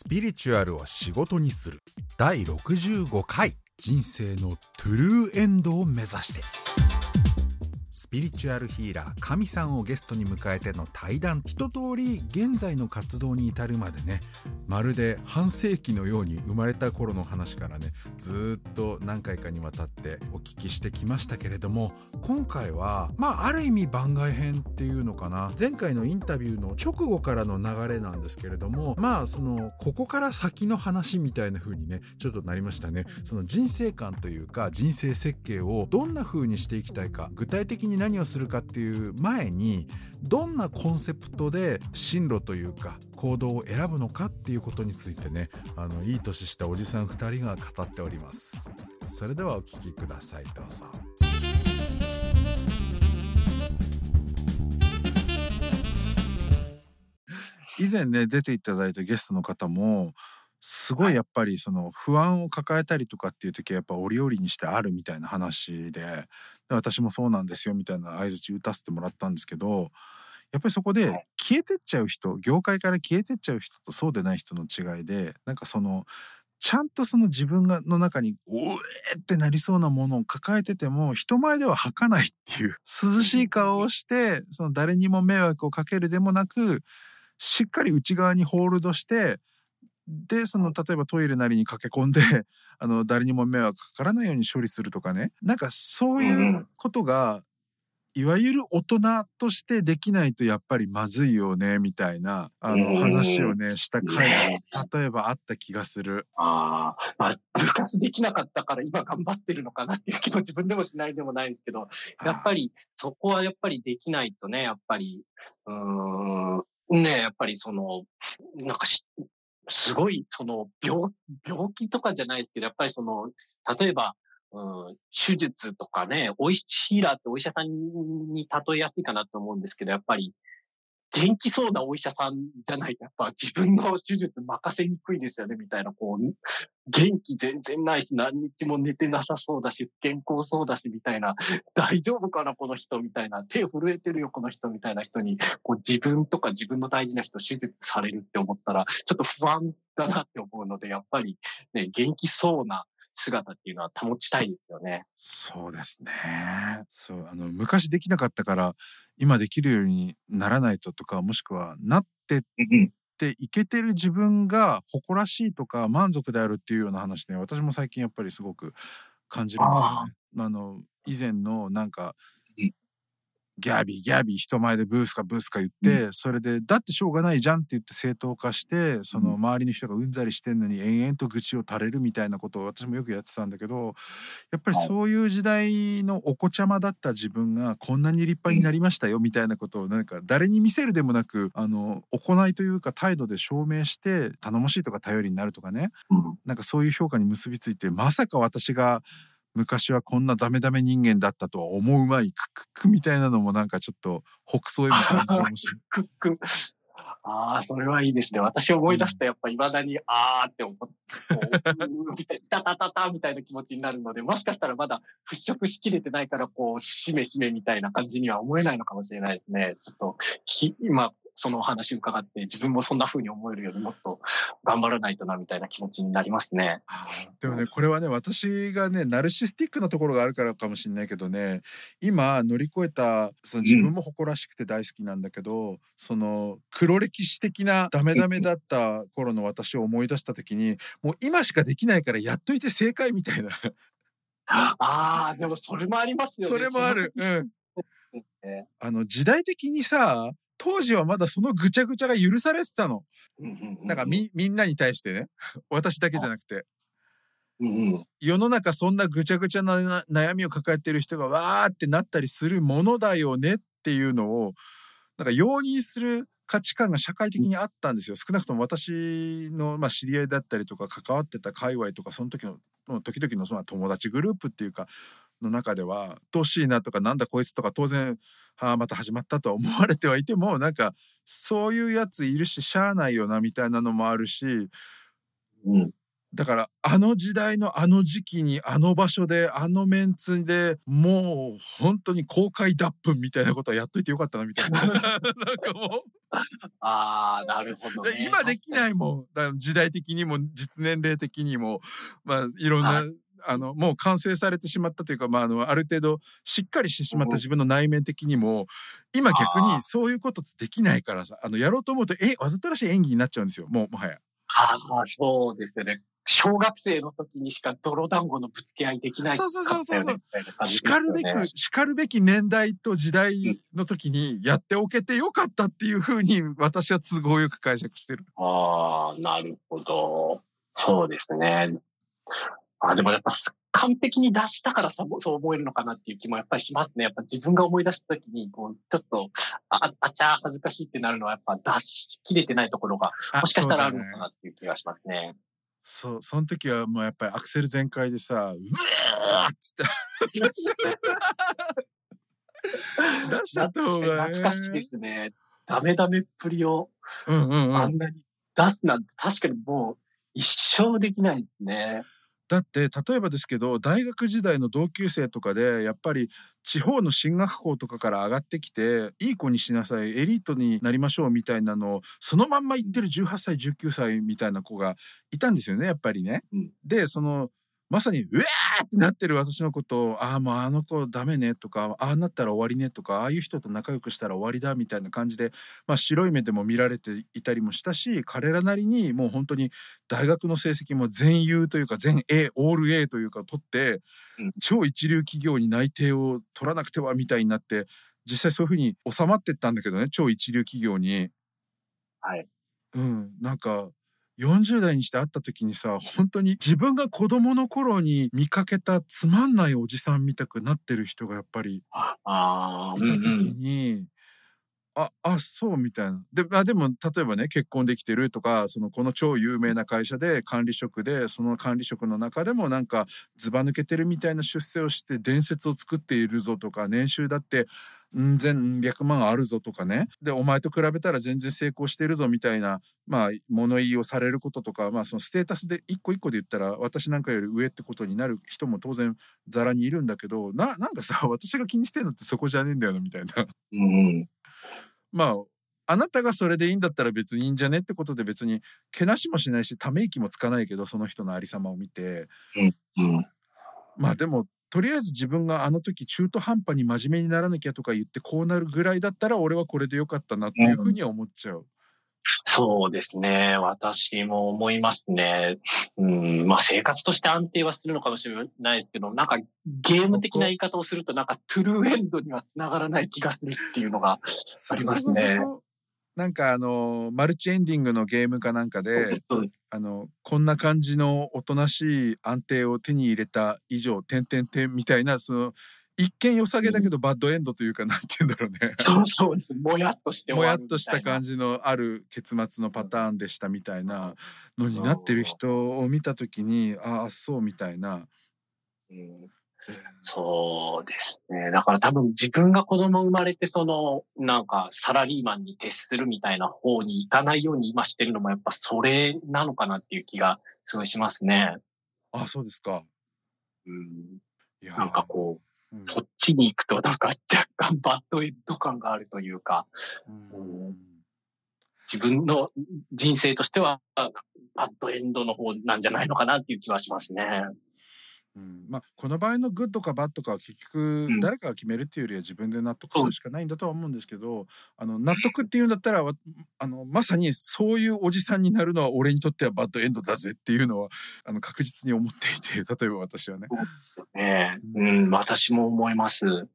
スピリチュアルを仕事にする第65回人生のトゥルーエンドを目指して、スピリチュアルヒーラーkamiさんをゲストに迎えての対談。一通り現在の活動に至るまでね、まるで半世紀のように生まれた頃の話からね、ずっと何回かにわたってお聞きしてきましたけれども、今回はある意味番外編っていうのかな、前回のインタビューの直後からの流れなんですけれども、ここから先の話みたいな風にねちょっとなりましたね。その人生観というか人生設計をどんな風にしていきたいか、具体的に何をするかっていう前に、どんなコンセプトで進路というか行動を選ぶのかっていうことについてね、いい年したおじさん2人が語っております。それではお聞きください、どうぞ。以前ね出ていただいたゲストの方もすごいやっぱりその不安を抱えたりとかっていう時はやっぱ折々にしてあるみたいな話で、私もそうなんですよみたいな相槌打たせてもらったんですけど、やっぱりそこで消えてっちゃう人、業界から消えてっちゃう人とそうでない人の違いで、なんかそのちゃんとその自分がの中にってなりそうなものを抱えてても人前では吐かないっていう、涼しい顔をしてその誰にも迷惑をかけるでもなく、しっかり内側にホールドして、でその例えばトイレなりに駆け込んで誰にも迷惑かからないように処理するとかね、なんかそういうことがいわゆる大人としてできないとやっぱりまずいよねみたいな話をねした回が例えばあった気がする。昔できなかったから今頑張ってるのかなっていう気も自分でもしないでもないんですけど、やっぱりそこはやっぱりできないとね、やっぱりやっぱりそのなんかすごい、その、病気とかじゃないですけど、やっぱりその、例えば、手術とかね、ヒーラーってお医者さんに例えやすいかなと思うんですけど、やっぱり、元気そうなお医者さんじゃないと、やっぱ自分の手術任せにくいですよね、みたいな、元気全然ないし、何日も寝てなさそうだし、健康そうだし、みたいな、大丈夫かな、この人、みたいな、手震えてるよ、この人、みたいな人に、自分とか自分の大事な人、手術されるって思ったら、ちょっと不安だなって思うので、やっぱり、ね、元気そうな姿っていうのは保ちたいですよね。そうですね。そう、昔できなかったから今できるようにならないととか、もしくはなってっていけてる自分が誇らしいとか満足であるっていうような話ね、私も最近やっぱりすごく感じるんですよね。以前のなんかギャビー人前でブースか言って、それでだってしょうがないじゃんって言って正当化して、その周りの人がうんざりしてんのに延々と愚痴を垂れるみたいなことを私もよくやってたんだけど、やっぱりそういう時代のお子ちゃまだった自分がこんなに立派になりましたよみたいなことをなんか誰に見せるでもなく行いというか態度で証明して、頼もしいとか頼りになるとかね、なんかそういう評価に結びついて、まさか私が昔はこんなダメ人間だったとは思うまいクックみたいなのもなんかちょっと北総へも感じる面白い。クック。それはいいですね。私思い出すとやっぱり未だにって思って、たみたいな気持ちになるので、もしかしたらまだ払拭しきれてないからしめみたいな感じには思えないのかもしれないですね。ちょっと今そのお話を伺って自分もそんな風に思えるよりもっと頑張らないとなみたいな気持ちになりますね。でもね、これはね、私がねナルシスティックなところがあるからかもしれないけどね、今乗り越えたその自分も誇らしくて大好きなんだけど、その黒歴史的なダメだった頃の私を思い出した時に、もう今しかできないからやっといて正解みたいなでもそれもありますよね。それもある。時代的にさ、当時はまだそのぐちゃぐちゃが許されてたの。なんかみんなに対してね、私だけじゃなくて、世の中そんなぐちゃぐちゃな悩みを抱えてる人がわーってなったりするものだよねっていうのをなんか容認する価値観が社会的にあったんですよ。少なくとも私の知り合いだったりとか関わってた界隈とか、その時の時々のその友達グループっていうかの中では、うっとうしいなとかなんだこいつとか当然また始まったとは思われてはいても、なんかそういうやついるししゃあないよなみたいなのもあるし、だからあの時代のあの時期にあの場所であのメンツでもう本当に公開脱粉みたいなことはやっといてよかったなみたいな。なんかもうああなるほど、ね、今できないもん。だから時代的にも実年齢的にもまあいろんな。もう完成されてしまったというか、まあ、ある程度しっかりしてしまった自分の内面的にも今逆にそういうことってできないからさ、やろうと思うとわざとらしい演技になっちゃうんですよ、もうもはや。ああそうですね、小学生の時にしか泥団子のぶつけ合いできない。そうそうそうそう、しかるべき年代と時代の時にやっておけてよかったっていうふうに私は都合よく解釈してる。ああなるほど、そうですね。でもやっぱ完璧に出したからそう思えるのかなっていう気もやっぱりしますね。やっぱ自分が思い出した時にこうちょっとあちゃ恥ずかしいってなるのはやっぱ出しきれてないところがもしかしたらあるのかなっていう気がしますね。そう、その時はもうやっぱりアクセル全開でさ、うわーっつって出しちゃった方が懐かしいですね。ダメダメっぷりをあんなに出すなんて確かにもう一生できないですね。だって例えばですけど大学時代の同級生とかでやっぱり地方の進学校とかから上がってきていい子にしなさいエリートになりましょうみたいなのをそのまんま言ってる18歳19歳みたいな子がいたんですよねやっぱりね。うん、でそのまさにうわーってなってる私のことをもうあの子ダメねとかああなったら終わりねとかああいう人と仲良くしたら終わりだみたいな感じで、まあ、白い目でも見られていたりもしたし彼らなりにもう本当に大学の成績も全優というか全 A オール A というか取って超一流企業に内定を取らなくてはみたいになって実際そういうふうに収まってったんだけどね超一流企業に。はい、うん、なんか40代にして会った時にさ本当に自分が子どもの頃に見かけたつまんないおじさんみたくなってる人がやっぱりいた時に、うんうん、あそうみたいな。でも例えばね結婚できてるとかそのこの超有名な会社で管理職でその管理職の中でもなんかずば抜けてるみたいな出世をして伝説を作っているぞとか年収だって全100万あるぞとかねでお前と比べたら全然成功してるぞみたいな、まあ、物言いをされることとか、まあ、そのステータスで一個一個で言ったら私なんかより上ってことになる人も当然ざらにいるんだけどなんかさ私が気にしてるのってそこじゃねえんだよなみたいな。うん、まああなたがそれでいいんだったら別にいいんじゃねってことで別にけなしもしないしため息もつかないけどその人のありさまを見て、うん、まあでもとりあえず自分があの時中途半端に真面目にならなきゃとか言ってこうなるぐらいだったら俺はこれでよかったなっていうふうには思っちゃう。うん、そうですね、私も思いますね。うん、まあ生活として安定はするのかもしれないですけどなんかゲーム的な言い方をするとなんかトゥルーエンドにはつながらない気がするっていうのがありますね。なんかマルチエンディングのゲームかなんかでこんな感じのおとなしい安定を手に入れた以上…みたいなその一見良さげだけどバッドエンドというかなんて言うんだろうね。そうです、もやっとして終わるみたいなもやっとした感じのある結末のパターンでしたみたいなのになってる人を見た時にああそうみたいな。うんそうですね。だから多分自分が子供生まれてそのなんかサラリーマンに徹するみたいな方に行かないように今してるのもやっぱそれなのかなっていう気がすごいしますね。あ、そうですか。うん。いやなんかこう、うん、そっちに行くとなんか若干バッドエンド感があるというか、うん、自分の人生としてはバッドエンドの方なんじゃないのかなっていう気はしますね。うんまあ、この場合のグッドかバッドかは結局誰かが決めるっていうよりは自分で納得するしかないんだとは思うんですけど、納得っていうんだったらまさにそういうおじさんになるのは俺にとってはバッドエンドだぜっていうのは確実に思っていて例えば私はね。そうですよね、うん、私も思います。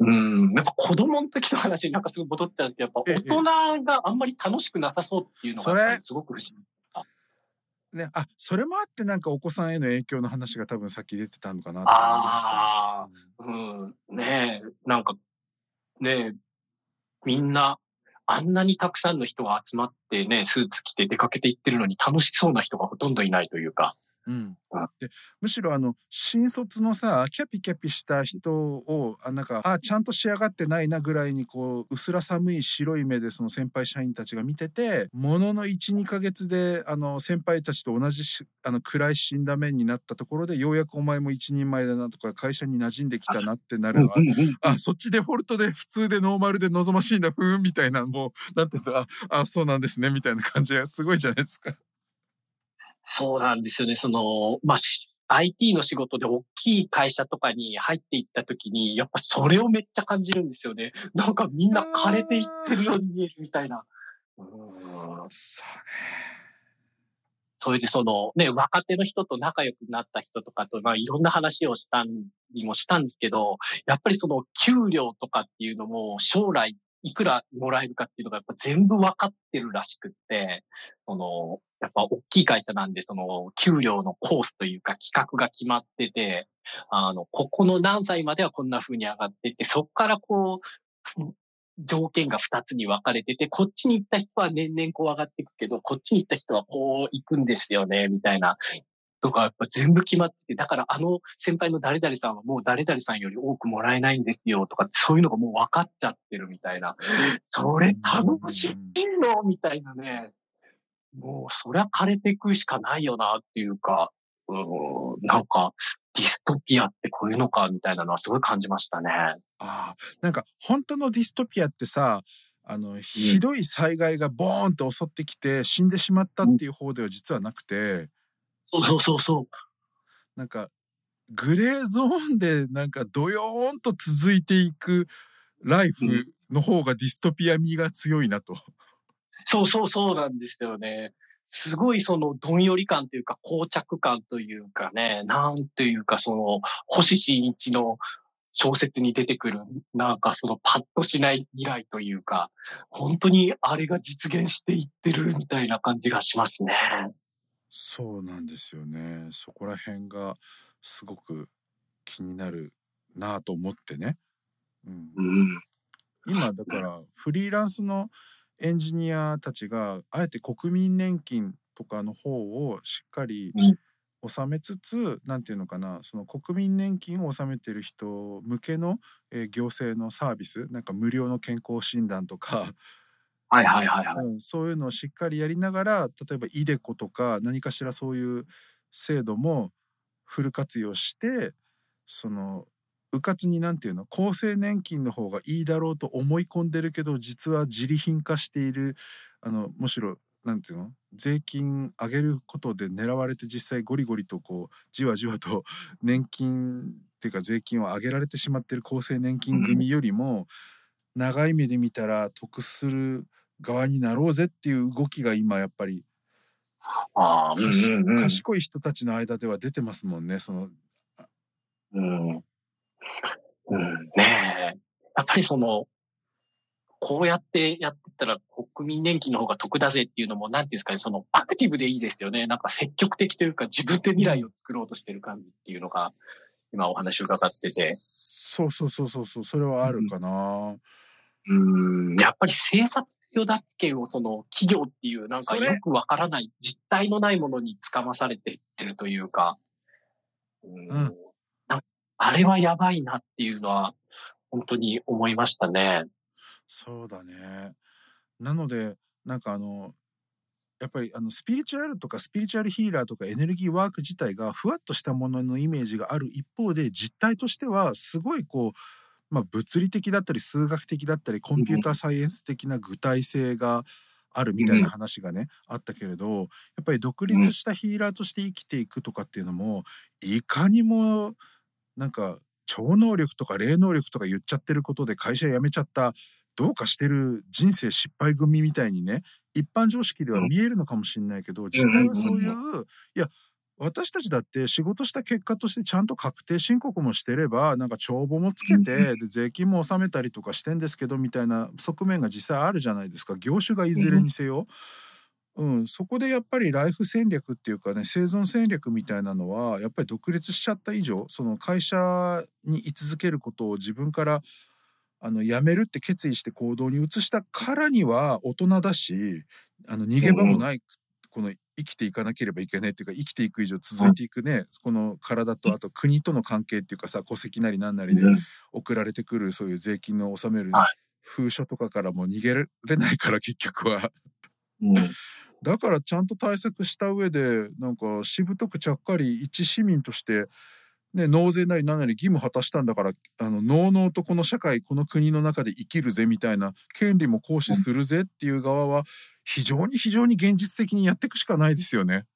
うん、やっぱ子供の時の話になんかすごい戻っちゃうんですけどやっぱ大人があんまり楽しくなさそうっていうのがすごく不思議。ね、それもあってなんかお子さんへの影響の話が多分さっき出てたのかなと思いますけど、うん、ねえなんかねえみんなあんなにたくさんの人が集まってねスーツ着て出かけていってるのに楽しそうな人がほとんどいないというか、うん、でむしろ新卒のさキャピキャピした人をなんかちゃんと仕上がってないなぐらいにこう薄ら寒い白い目でその先輩社員たちが見てて、ものの 1,2 ヶ月で先輩たちと同じ暗い死んだ面になったところでようやくお前も一人前だなとか会社に馴染んできたなってなるのは、そっちデフォルトで普通でノーマルで望ましいなふーんみたいな、もうなんて言ったらそうなんですねみたいな感じがすごいじゃないですか。そうなんですよね。IT の仕事で大きい会社とかに入っていった時に、やっぱそれをめっちゃ感じるんですよね。なんかみんな枯れていってるように見えるみたいな。それで若手の人と仲良くなった人とかと、いろんな話をしたんですけど、やっぱり給料とかっていうのも将来いくらもらえるかっていうのがやっぱ全部分かってるらしくって、やっぱ大きい会社なんで、給料のコースというか企画が決まってて、ここの何歳まではこんな風に上がってって、そこから条件が2つに分かれてて、こっちに行った人は年々上がっていくけど、こっちに行った人は行くんですよね、みたいな。とか、やっぱ全部決まってて、だから先輩の誰々さんはもう誰々さんより多くもらえないんですよとか、そういうのがもう分かっちゃってるみたいな。それ楽しいのみたいなね。もうそりゃ枯れていくしかないよなっていうか、なんかディストピアってこういうのかみたいなのはすごい感じましたね。なんか本当のディストピアってさ、ひどい災害がボーンと襲ってきて死んでしまったっていう方では実はなくて、なんかグレーゾーンでなんかドヨーンと続いていくライフの方がディストピア味が強いなと。そうなんですよね。すごいどんより感というか膠着感というかね、なんというか星新一の小説に出てくるなんかパッとしない未来というか、本当にあれが実現していってるみたいな感じがしますね。そうなんですよね。そこら辺がすごく気になるなぁと思ってね、今だからフリーランスのエンジニアたちがあえて国民年金とかの方をしっかり納めつつ、なんていうのかな、国民年金を納めてる人向けの、行政のサービス、なんか無料の健康診断とか。そういうのをしっかりやりながら、例えばイデコとか何かしらそういう制度もフル活用して、うかつになんていうの、厚生年金の方がいいだろうと思い込んでるけど実は自利品化している、むしろなんていうの、税金上げることで狙われて実際ゴリゴリとじわじわと年金っていうか税金を上げられてしまってる厚生年金組よりも、長い目で見たら得する側になろうぜっていう動きが今やっぱり賢い人たちの間では出てますもんね。ねえ、やっぱりこうやってやってったら国民年金の方が得だぜっていうのも、なんていうんですかね、アクティブでいいですよね。なんか積極的というか、自分で未来を作ろうとしてる感じっていうのが今お話を伺ってて。そう、それはあるかな。やっぱり生産与奪権を企業っていうなんかよくわからない実体のないものにつかまされていってるというか、あれはやばいなっていうのは本当に思いましたね。そうだね。なのでなんかやっぱりスピリチュアルとかスピリチュアルヒーラーとかエネルギーワーク自体がふわっとしたもののイメージがある一方で、実態としてはすごい物理的だったり数学的だったりコンピューターサイエンス的な具体性があるみたいな話がね、あったけれど、やっぱり独立したヒーラーとして生きていくとかっていうのも、いかにもなんか超能力とか霊能力とか言っちゃってることで会社辞めちゃったどうかしてる人生失敗組みたいにね、一般常識では見えるのかもしれないけど、実態はそういう、いや私たちだって仕事した結果としてちゃんと確定申告もしてれば、なんか帳簿もつけて、で税金も納めたりとかしてんですけどみたいな側面が実際あるじゃないですか、業種がいずれにせよ。そこでやっぱりライフ戦略っていうかね、生存戦略みたいなのはやっぱり独立しちゃった以上、会社に居続けることを自分から辞めるって決意して行動に移したからには大人だし、逃げ場もないこの生きていかなければいけないっていうか、生きていく以上続いていくね、うん、この体とあと国との関係っていうかさ、戸籍なりなんなりで送られてくるそういう税金の納める封書とかからも逃げられないから結局は、うん、だからちゃんと対策した上でなんかしぶとくちゃっかり一市民としてね、納税なり何なり義務果たしたんだから、のうのうとこの社会この国の中で生きるぜみたいな権利も行使するぜっていう側は非常に非常に現実的にやっていくしかないですよね。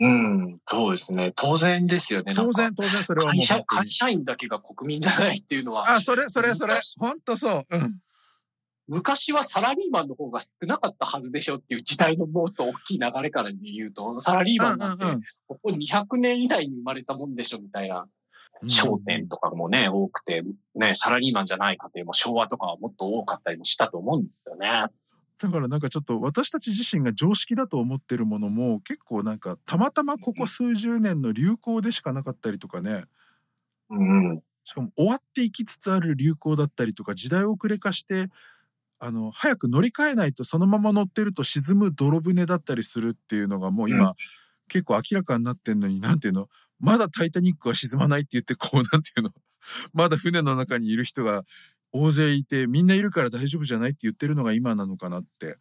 うん、そうですね。当然ですよね。当然、当然それはもう会社員だけが国民じゃないっていうのは。あ、それ。本当そう。うん。昔はサラリーマンの方が少なかったはずでしょっていう時代のもっと大きい流れから言うと、サラリーマンなんてここ200年以内に生まれたもんでしょみたいな商店とかもね、多くて、ね、サラリーマンじゃない家庭も昭和とかはもっと多かったりもしたと思うんですよね。だからなんかちょっと私たち自身が常識だと思ってるものも結構なんかたまたまここ数十年の流行でしかなかったりとかね、うん、しかも終わっていきつつある流行だったりとか時代遅れ化して早く乗り換えないとそのまま乗ってると沈む泥船だったりするっていうのがもう今、うん、結構明らかになってんのに、なんていうの、まだタイタニックは沈まないって言ってこう、なんていうのまだ船の中にいる人が大勢いてみんないるから大丈夫じゃないって言ってるのが今なのかなって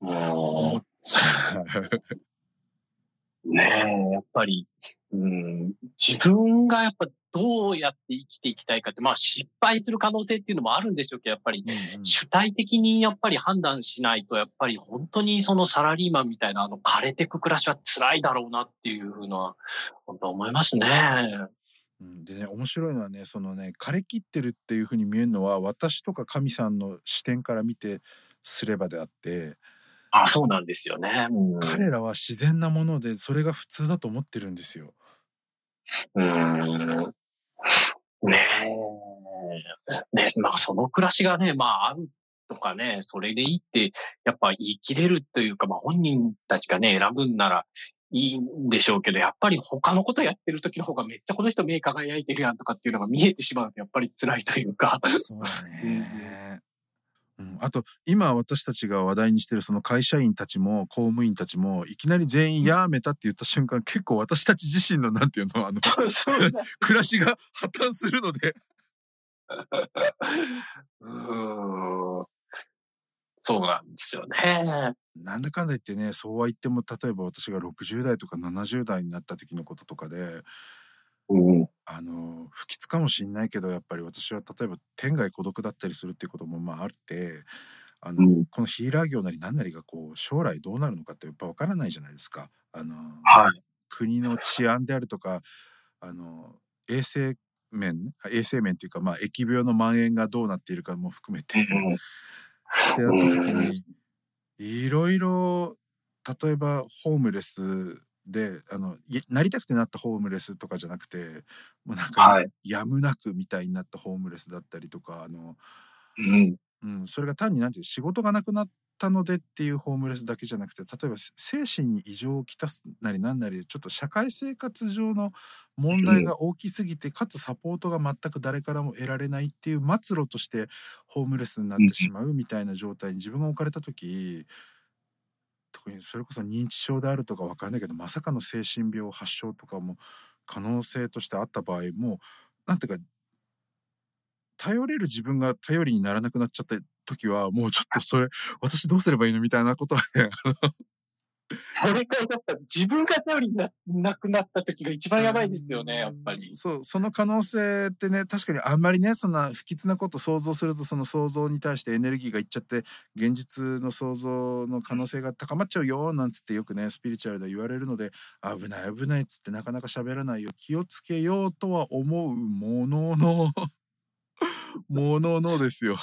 思っちゃうねえ、やっぱり、うん、自分がやっぱどうやって生きていきたいかって、まあ失敗する可能性っていうのもあるんでしょうけど、やっぱり、うんうん、主体的にやっぱり判断しないと、やっぱり本当にそのサラリーマンみたいな枯れてく暮らしは辛いだろうなっていうふうな、本当思いますね。でね、面白いのはね、そのね、枯れきってるっていうふうに見えるのは、私とか神さんの視点から見てすればであって、あ、そうなんですよね。うん、彼らは自然なもので、それが普通だと思ってるんですよ。ねえ、ね、まあその暮らしがね、まああるとかね、それでいいってやっぱ言い切れるというか、まあ本人たちがね選ぶんなら。いいんでしょうけど、やっぱり他のことやってる時の方がめっちゃこの人目輝いてるやんとかっていうのが見えてしまうとやっぱり辛いというか。そうだね。うん、あと今私たちが話題にしてるその会社員たちも公務員たちもいきなり全員やめたって言った瞬間、結構私たち自身のなんていうの暮らしが破綻するので。そうなんですよね。なんだかんだ言ってね、そうは言っても例えば私が60代とか70代になった時のこととかで、うん、不吉かもしんないけどやっぱり私は例えば天涯孤独だったりするっていうこともまああってうん、このヒーラー業なり何なりがこう将来どうなるのかってやっぱ分からないじゃないですか。はい、国の治安であるとか衛生面っていうか、まあ、疫病の蔓延がどうなっているかも含めて、うんってなった時にいろいろ例えばホームレスでなりたくてなったホームレスとかじゃなくてもうなんかやむなくみたいになったホームレスだったりとかうん、それが単になんていう仕事がなくなったのでっていうホームレスだけじゃなくて例えば精神に異常をきたすなりなんなりちょっと社会生活上の問題が大きすぎて、うん、かつサポートが全く誰からも得られないっていう末路としてホームレスになってしまうみたいな状態に自分が置かれた時、特にそれこそ認知症であるとか分からないけどまさかの精神病発症とかも可能性としてあった場合もなんていうか頼れる自分が頼りにならなくなっちゃった時はもうちょっとそれ私どうすればいいのみたいなことはねそれからだったら自分が頼りになくなった時が一番やばいですよね、やっぱり。そう、その可能性ってね、確かにあんまりね、そんな不吉なこと想像するとその想像に対してエネルギーがいっちゃって現実の想像の可能性が高まっちゃうよなんつってよくねスピリチュアルで言われるので危ない危ないっつってなかなか喋らないよ気をつけようとは思うもののですよ。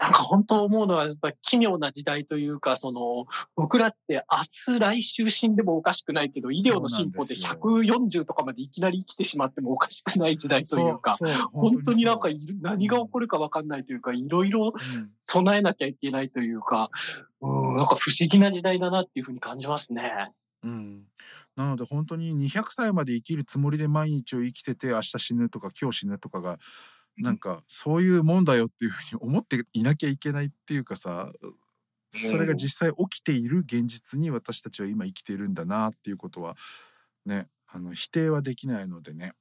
なんか本当思うのはやっぱ奇妙な時代というか、その僕らって明日来週死んでもおかしくないけど医療の進歩で140とかまでいきなり生きてしまってもおかしくない時代というか、本当になんか何が起こるか分かんないというか、いろいろ備えなきゃいけないというか、うん、なんか不思議な時代だなっていうふうに感じますね。うん、なので本当に200歳まで生きるつもりで毎日を生きてて明日死ぬとか今日死ぬとかがなんかそういうもんだよっていうふうに思っていなきゃいけないっていうかさ、それが実際起きている現実に私たちは今生きているんだなっていうことはね、否定はできないのでね。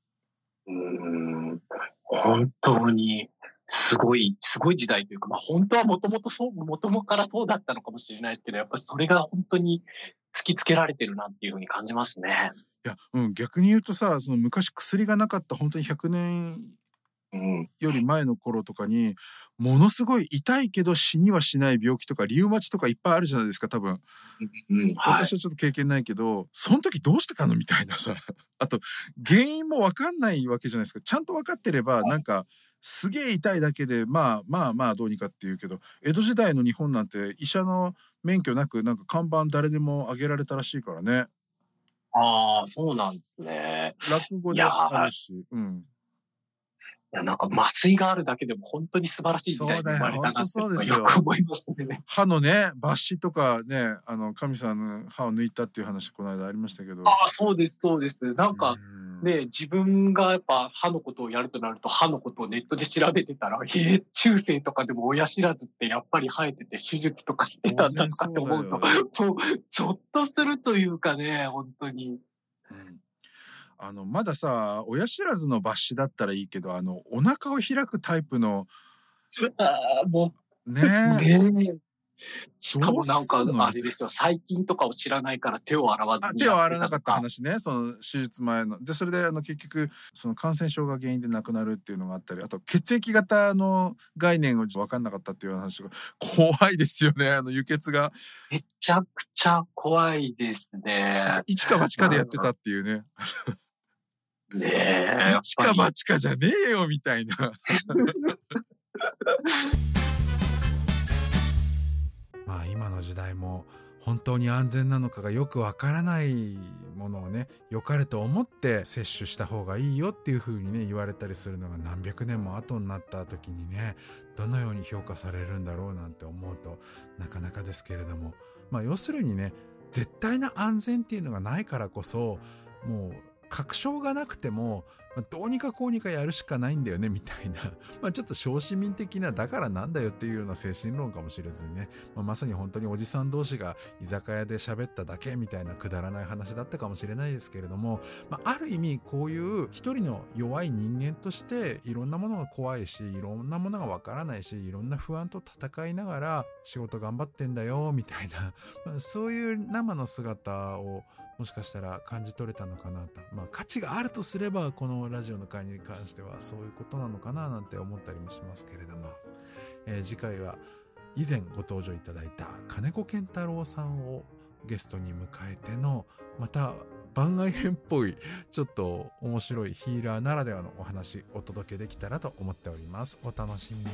本当にすごい時代というか、まあ、本当はもともからそうだったのかもしれないですけど、やっぱりそれが本当に突きつけられてるなっていうふうに感じますね。いや、うん、逆に言うとさ、その昔薬がなかった本当に100年より前の頃とかに、ものすごい痛いけど死にはしない病気とかリウマチとかいっぱいあるじゃないですか、多分、私はちょっと経験ないけど、その時どうしてたのみたいなさあと原因も分かんないわけじゃないですか。ちゃんと分かってれば、なんかすげえ痛いだけで、まあどうにかっていうけど、江戸時代の日本なんて医者の免許なく、なんか看板誰でもあげられたらしいからね。ああ、そうなんですね。落語であるし、うん。いや、なんか麻酔があるだけでも本当に素晴らしい時代に生まれたなってよく思いますね。歯のね、抜歯とかね、神さんの歯を抜いたっていう話この間ありましたけど。ああ、そうですそうです。なんかね、自分がやっぱ歯のことをやるとなると、歯のことをネットで調べてたら、中世とかでも親知らずってやっぱり生えてて手術とかしてたんだとかって思うと、もうゾッとするというかね、本当に。うん、まださ、親知らずの抜歯だったらいいけど、お腹を開くタイプの、もうねえ。しかもなんかあれですよ、細菌とかを知らないから手を洗わずに、手を洗わなかった話ね、その手術前ので。それで結局その感染症が原因で亡くなるっていうのがあったり、あと血液型の概念を分かんなかったっていう話とか、怖いですよね。輸血がめちゃくちゃ怖いですね。一か八かでやってたっていうね。ねえ、一か八かじゃねえよみたいな。まあ、今の時代も本当に安全なのかがよくわからないものをね、良かれと思って摂取した方がいいよっていう風にね言われたりするのが、何百年も後になった時にね、どのように評価されるんだろうなんて思うとなかなかですけれども、まあ要するにね、絶対な安全っていうのがないからこそ、もう確証がなくてもどうにかこうにかやるしかないんだよねみたいな、まあ、ちょっと小市民的な、だからなんだよっていうような精神論かもしれずにね、まあ、まさに本当におじさん同士が居酒屋で喋っただけみたいなくだらない話だったかもしれないですけれども、まあ、ある意味こういう一人の弱い人間として、いろんなものが怖いし、いろんなものがわからないし、いろんな不安と戦いながら仕事頑張ってんだよみたいな、まあ、そういう生の姿をもしかしたら感じ取れたのかなと、まあ、価値があるとすればこのラジオの会に関してはそういうことなのかななんて思ったりもしますけれども、次回は以前ご登場いただいた金子健太郎さんをゲストに迎えての、また番外編っぽいちょっと面白いヒーラーならではのお話お届けできたらと思っております。お楽しみに。